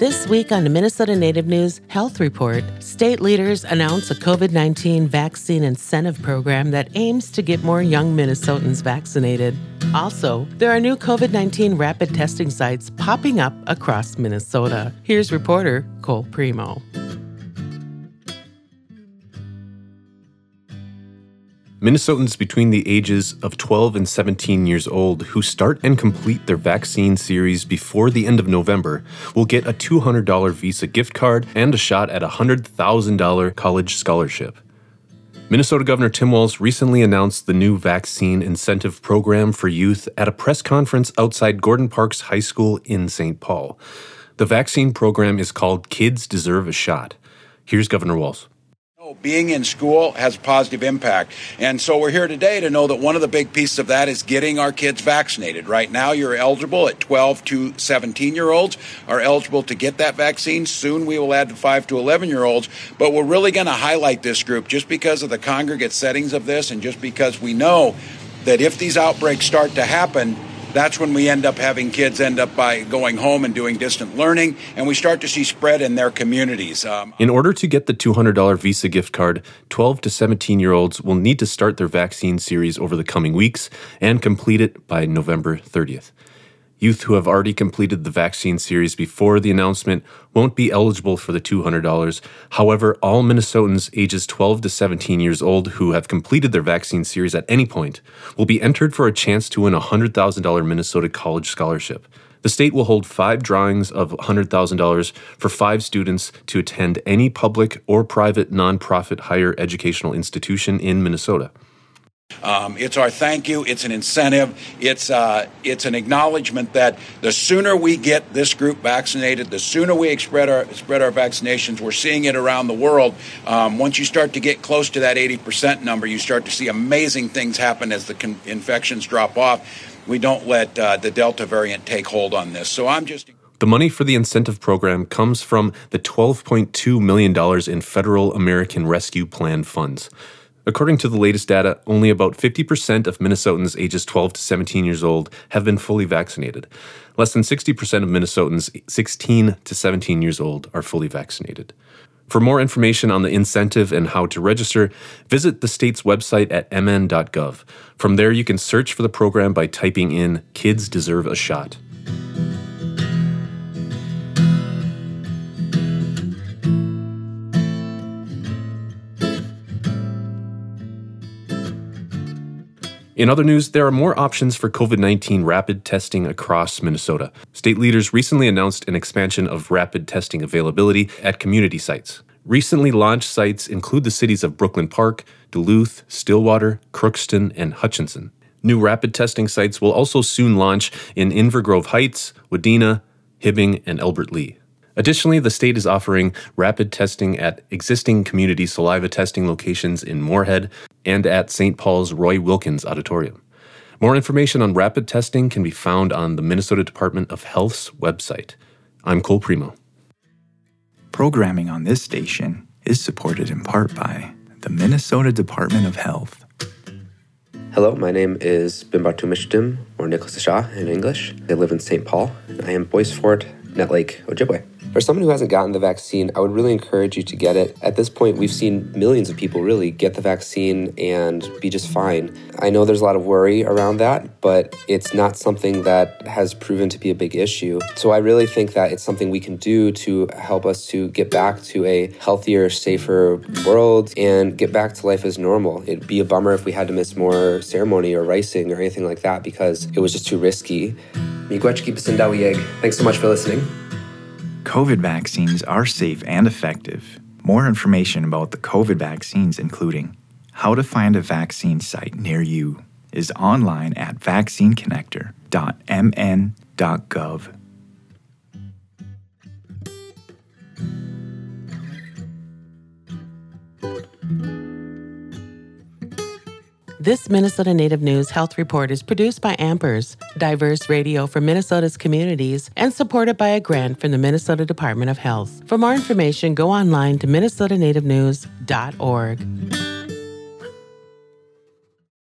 This week on the Minnesota Native News Health Report, state leaders announce a COVID-19 vaccine incentive program that aims to get more young Minnesotans vaccinated. Also, there are new COVID-19 rapid testing sites popping up across Minnesota. Here's reporter Cole Primo. Minnesotans between the ages of 12 and 17 years old who start and complete their vaccine series before the end of November will get a $200 Visa gift card and a shot at a $100,000 college scholarship. Minnesota Governor Tim Walz recently announced the new vaccine incentive program for youth at a press conference outside Gordon Parks High School in St. Paul. The vaccine program is called Kids Deserve a Shot. Here's Governor Walz. Being in school has a positive impact. And so we're here today to know that one of the big pieces of that is getting our kids vaccinated. Right now, you're eligible at 12 to 17-year-olds are eligible to get that vaccine. Soon we will add the 5 to 11-year-olds. But we're really going to highlight this group just because of the congregate settings of this and just because we know that if these outbreaks start to happen, that's when we end up having kids end up by going home and doing distant learning, and we start to see spread in their communities. In order to get the $200 Visa gift card, 12 to 17-year-olds will need to start their vaccine series over the coming weeks and complete it by November 30th. Youth who have already completed the vaccine series before the announcement won't be eligible for the $200. However, all Minnesotans ages 12 to 17 years old who have completed their vaccine series at any point will be entered for a chance to win a $100,000 Minnesota college scholarship. The state will hold 5 drawings of $100,000 for 5 students to attend any public or private nonprofit higher educational institution in Minnesota. It's our thank you. It's an incentive. It's an acknowledgement that the sooner we get this group vaccinated, the sooner we spread our vaccinations. We're seeing it around the world. Once you start to get close to that 80% number, you start to see amazing things happen as the infections drop off. We don't let the Delta variant take hold on this. So The money for the incentive program comes from the $12.2 million in federal American Rescue Plan funds. According to the latest data, only about 50% of Minnesotans ages 12 to 17 years old have been fully vaccinated. Less than 60% of Minnesotans 16 to 17 years old are fully vaccinated. For more information on the incentive and how to register, visit the state's website at mn.gov. From there, you can search for the program by typing in Kids Deserve a Shot. In other news, there are more options for COVID-19 rapid testing across Minnesota. State leaders recently announced an expansion of rapid testing availability at community sites. Recently launched sites include the cities of Brooklyn Park, Duluth, Stillwater, Crookston, and Hutchinson. New rapid testing sites will also soon launch in Invergrove Heights, Wadena, Hibbing, and Elbert Lee. Additionally, the state is offering rapid testing at existing community saliva testing locations in Moorhead and at St. Paul's Roy Wilkins Auditorium. More information on rapid testing can be found on the Minnesota Department of Health's website. I'm Cole Primo. Programming on this station is supported in part by the Minnesota Department of Health. Hello, my name is Bimbatu Mishdim, or Nicholas Shaw in English. I live in St. Paul, and I am Boyce Fort, Netlake, Ojibwe. For someone who hasn't gotten the vaccine, I would really encourage you to get it. At this point, we've seen millions of people really get the vaccine and be just fine. I know there's a lot of worry around that, but it's not something that has proven to be a big issue. So I really think that it's something we can do to help us to get back to a healthier, safer world and get back to life as normal. It'd be a bummer if we had to miss more ceremony or ricing or anything like that because it was just too risky. Miigwechkibusindawieg. Thanks so much for listening. COVID vaccines are safe and effective. More information about the COVID vaccines, including how to find a vaccine site near you, is online at vaccineconnector.mn.gov. This Minnesota Native News Health Report is produced by Ampers, diverse radio for Minnesota's communities, and supported by a grant from the Minnesota Department of Health. For more information, go online to minnesotanativenews.org.